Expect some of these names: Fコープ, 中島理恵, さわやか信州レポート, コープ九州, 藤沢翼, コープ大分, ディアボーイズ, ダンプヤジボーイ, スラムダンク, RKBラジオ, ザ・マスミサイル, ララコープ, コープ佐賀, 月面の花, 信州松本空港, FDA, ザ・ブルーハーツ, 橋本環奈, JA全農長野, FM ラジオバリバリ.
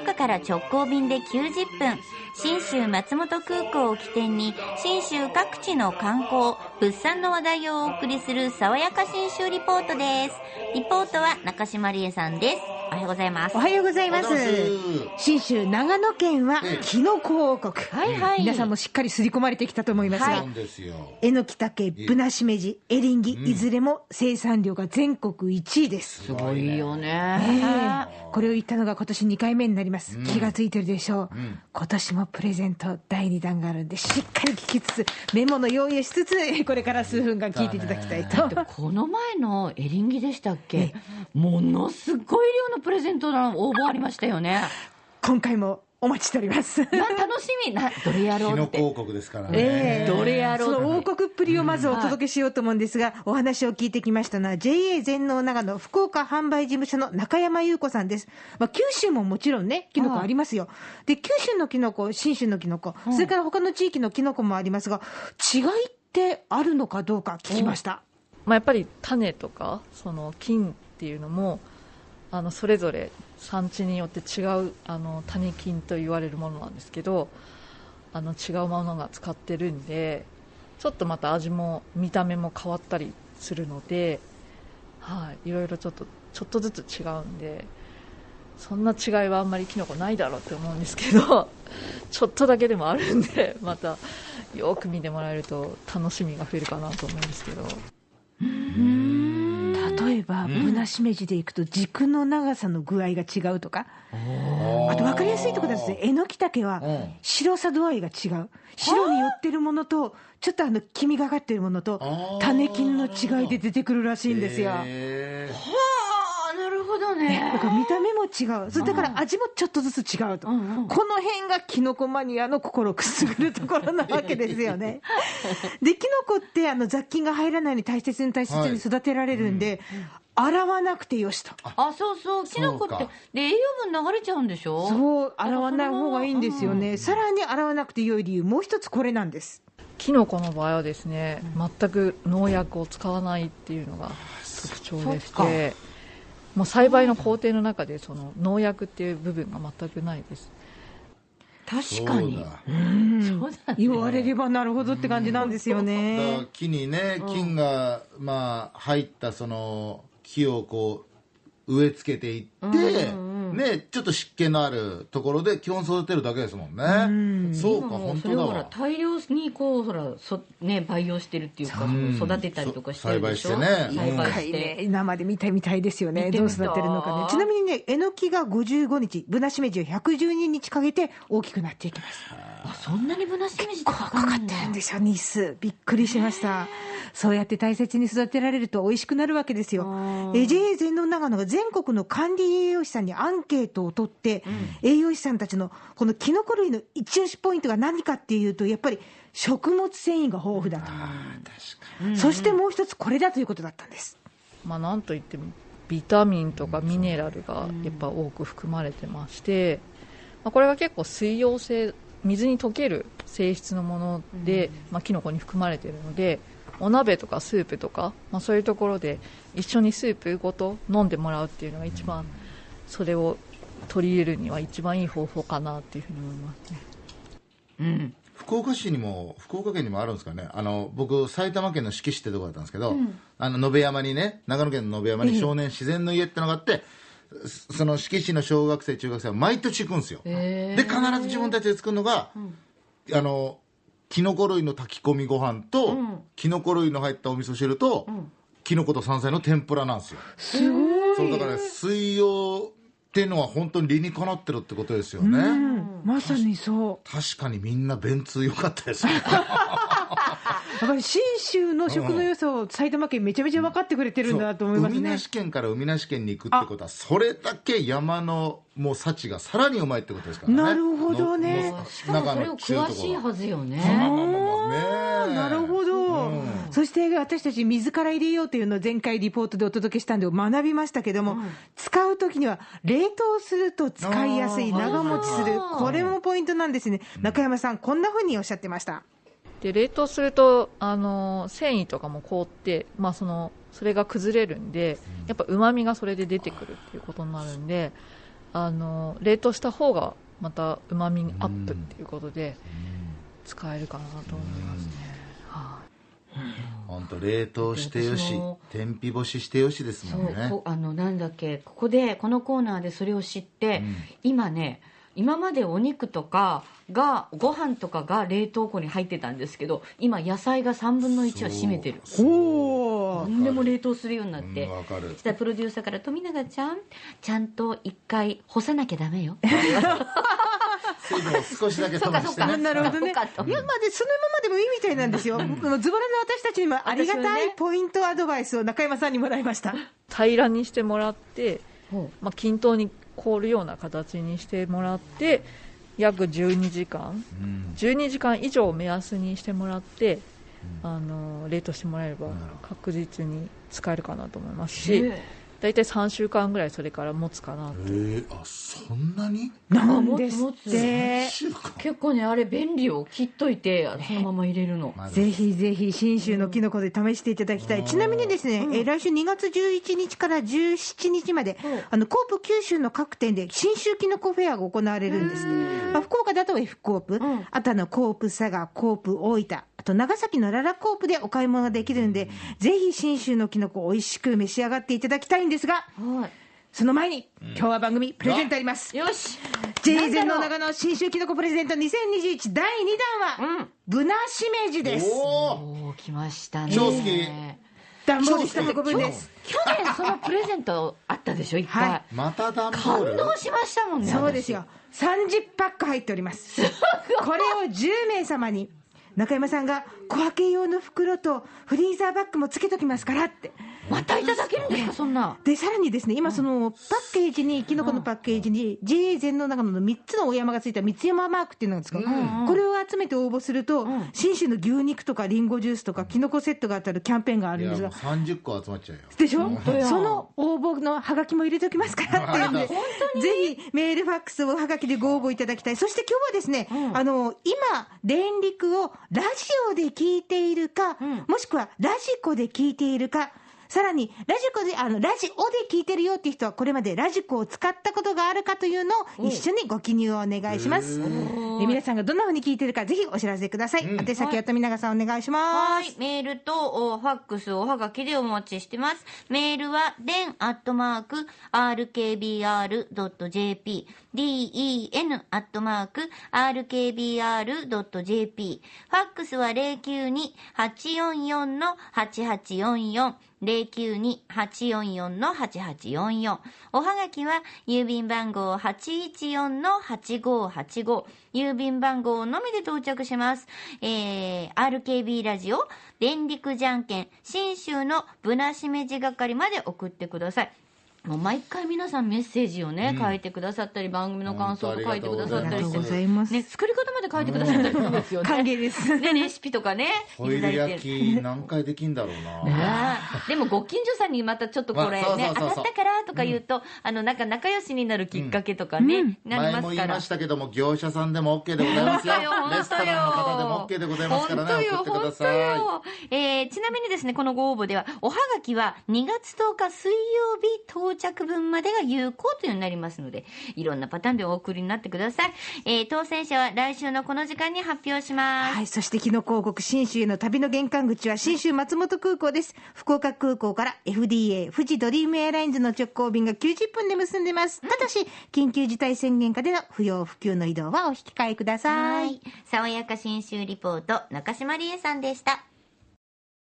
岡から直行便で90分、信州松本空港を起点に信州各地の観光、物産の話題をお送りする爽やか信州リポートです。リポートは中島理恵さんです。おはようございます。おはようございます。信州長野県はキノコ王国、はいはい、皆さんもしっかり刷り込まれてきたと思いますが、はい、えのきたけ、ぶなしめじ、エリンギ、いずれも生産量が全国1位です。すごいよ ね。これを言ったのが今年2回目になります、うん、気がついてるでしょう、うん、今年もプレゼント第2弾があるんで、しっかり聞きつつメモの用意をしつつ、これから数分間聞いていただきたいと。この前のエリンギでしたっけ、ものすごい量のプレゼントの応募ありましたよね。今回もお待ちしております。いや楽しみな、どれやろうって、キノコ王国ですからね、どれやろう、その王国っぷりをまずお届けしようと思うんですが、うん、はい、お話を聞いてきましたのは JA 全農長野福岡販売事務所の中山優子さんです。まあ、九州ももちろんねキノコありますよ。で、九州のキノコ、信州のキノコ、それから他の地域のキノコもありますが、違いってあるのかどうか聞きました。まあ、やっぱり種とかその菌っていうのもそれぞれ産地によって違う種菌と言われるものなんですけど、違うものが使ってるんで、ちょっとまた味も見た目も変わったりするので、はい、いろいろちょっとずつ違うんで、そんな違いはあんまりキノコないだろうって思うんですけど、ちょっとだけでもあるんで、またよく見てもらえると楽しみが増えるかなと思うんですけど。例えばぶなしめじでいくと軸の長さの具合が違うとか、あと分かりやすいところですね、えのきたけは白さ度合いが違う、白に寄ってるものとちょっと黄みがかってるものと種菌の違いで出てくるらしいんですよ。はあ、なるほどね。だから見た目も違う、それだから味もちょっとずつ違うと、この辺がキノコマニアの心をくすぐるところなわけですよね。で、キノコって雑菌が入らないように大切に大切に育てられるんで、はい、洗わなくてよしと。あ、そうそう、キノコってで栄養分流れちゃうんでしょ。そう、洗わない方がいいんですよね。さらに洗わなくて良い理由、もう一つこれなんです。キノコの場合はですね、全く農薬を使わないっていうのが特徴でして、もう栽培の工程の中でその農薬っていう部分が全くないです。確かに、そうだね、言われればなるほどって感じなんですよね。だ木にね、菌が、まあ、入ったその木をこう植え付けていって、ね、ちょっと湿気のあるところで基本育てるだけですもんね。そうか、本当だわ。それを大量にこうね、培養してるっていうか、育てたりとかしてるでしょ。栽培して、生で見たいみたいですよね。どう育てるのかね。ちなみにね、えのきが55日、ぶなしめじを112日かけて大きくなっていきます。あ、そんなにぶなしめじってかかってるんでしょ、日数。びっくりしました。そうやって大切に育てられると美味しくなるわけですよ。JA 全農長野が全国の管理栄養士さんにアンケートを取って、栄養士さんたちのこのキノコ類の一押しポイントが何かっていうと、やっぱり食物繊維が豊富だと。確かに。そしてもう一つこれだということだったんです。まあ、なんといってもビタミンとかミネラルがやっぱ多く含まれてまして、まあ、これが結構水溶性、水に溶ける性質のもので、キノコに含まれているので、お鍋とかスープとか、まあ、そういうところで一緒にスープごと飲んでもらうっていうのが一番、それを取り入れるには一番いい方法かなっていうふうに思いますね。福岡市にも福岡県にもあるんですかね。僕埼玉県の志木市ってとこだったんですけど、延山にね、長野県の延山に少年自然の家ってのがあって、その志木市の小学生中学生は毎年行くんですよ。で必ず自分たちで作るのが、キノコ類の炊き込みご飯と、キノコ類の入ったお味噌汁と、キノコと山菜の天ぷらなんですよ。すごい。そうだから、水溶っていうのは本当に理にかなってるってことですよね。まさにそう。確かにみんな便通良かったですね。やっぱり信州の食の良さを埼玉県めちゃめちゃ分かってくれてるんだなと思いますね。海なし県から海なし県に行くってことは、それだけ山のもう幸がさらにうまいってことですからね。なるほどね。しかもそれを詳しいはずよね。なるほど、そして私たち水から入れようというのを前回リポートでお届けしたんで学びましたけども、使うときには冷凍すると使いやすい、長持ちする、これもポイントなんですね。中山さんこんなふうにおっしゃってました。で冷凍すると繊維とかも凍って、まあ、それが崩れるんで、やっぱうまみがそれで出てくるっていうことになるんで、冷凍した方がまたうまみアップっていうことで使えるかなと思いますね。本当冷凍してよし天日干ししてよしですもんね。そうなんだっけ、ここでこのコーナーでそれを知って、今ね、今までお肉とかがご飯とかが冷凍庫に入ってたんですけど、今野菜が3分の1は占めてる。何でも冷凍するようになって、そしたらプロデューサーから富永ちゃんちゃんと1回干さなきゃダメよ水分を少しだけ飛ばしてね。なるほどね。いや、まあ、そのままでもいいみたいなんですよ。ズボラな私たちにもありがたいポイントアドバイスを中山さんにもらいました。平らにしてもらって、まあ、均等に凍るような形にしてもらって、約12時間、12時間以上を目安にしてもらって、冷凍してもらえれば確実に使えるかなと思いますし、だいたい3週間ぐらいそれから持つかなと。あ、そんなに？なんですって。結構ね、あれ便利を切っといてそのまま入れるの。ぜひぜひ信州のキノコで試していただきたい。ちなみにですね、来週2月11日から17日まで、コープ九州の各店で信州キノコフェアが行われるんです。福岡だと F コープ、あとコープ佐賀、コープ大分、あと長崎のララコープでお買い物ができるんで、ぜひ信州のキノコ美味しく召し上がっていただきたいんですが、その前に今日は番組プレゼントあります。よし、 J ゼンの長野信州キノコプレゼント2021第2弾はブナシメジです。おー、来ましたね。超好き。段ボール下の5分です。去年そのプレゼントあったでしょ、1回、また段ボール感動しましたもんね。そうですよ、30パック入っております。これを10名様に中山さんが小分け用の袋とフリーザーバッグもつけときますからって。またいただけるんですか、そんな。でさらにですね、今そのパッケージに、キノコのパッケージに JA 全農長野の3つのお山がついた三つ山マークっていうのがつく、これを集めて応募すると信州の牛肉とかリンゴジュースとかキノコセットが当たるキャンペーンがあるんですが、30個集まっちゃうよでしょ、その応募のハガキも入れておきますからっていうんで、ぜひメールファックスおハガキでご応募いただきたい。そして今日はですね、今電力をラジオで聞いているか、もしくはラジコで聞いているか、さらにラジオで聞いてるよっていう人はこれまでラジコを使ったことがあるかというのを一緒にご記入をお願いします。皆さんがどんな風に聞いてるかぜひお知らせください。宛先は富永さんお願いします。はい、メールとファックスおはがきでお待ちしてます。メールは den@rkbr.jp、den@rkbr.jp、ファックスは092-844-8844。092-844-8844、おはがきは郵便番号 814-8585、 郵便番号のみで到着します。RKB ラジオ電力じゃんけん信州のぶなしめじ係まで送ってください。もう毎回皆さんメッセージをね、書いてくださったり、番組の感想を書いてくださったりして、ね、作り方まで書いてくださったりするんですよね。歓迎です、ね、レシピとかね、ホイル焼き何回できんだろうな。でもご近所さんにまたちょっとこれね、当たったからとか言うと、なんか仲良しになるきっかけとかね、なりますから。前も言いましたけども、業者さんでも OK でございますよ。レストランの方でも OK でございますからね、送ってください。ちなみにですね、このご応募ではおはがきは2月10日水曜日到着分までが有効というようになりますので、いろんなパターンでお送りになってください。当選者は来週のこの時間に発表します。はい、そしてキノコ王国信州への旅の玄関口は信州松本空港です。福岡空港から FDA 富士ドリームエアラインズの直行便が90分で結んでます。ただし緊急事態宣言下での不要不急の移動はお控えください。はい、爽やか信州リポート中島理恵さんでした。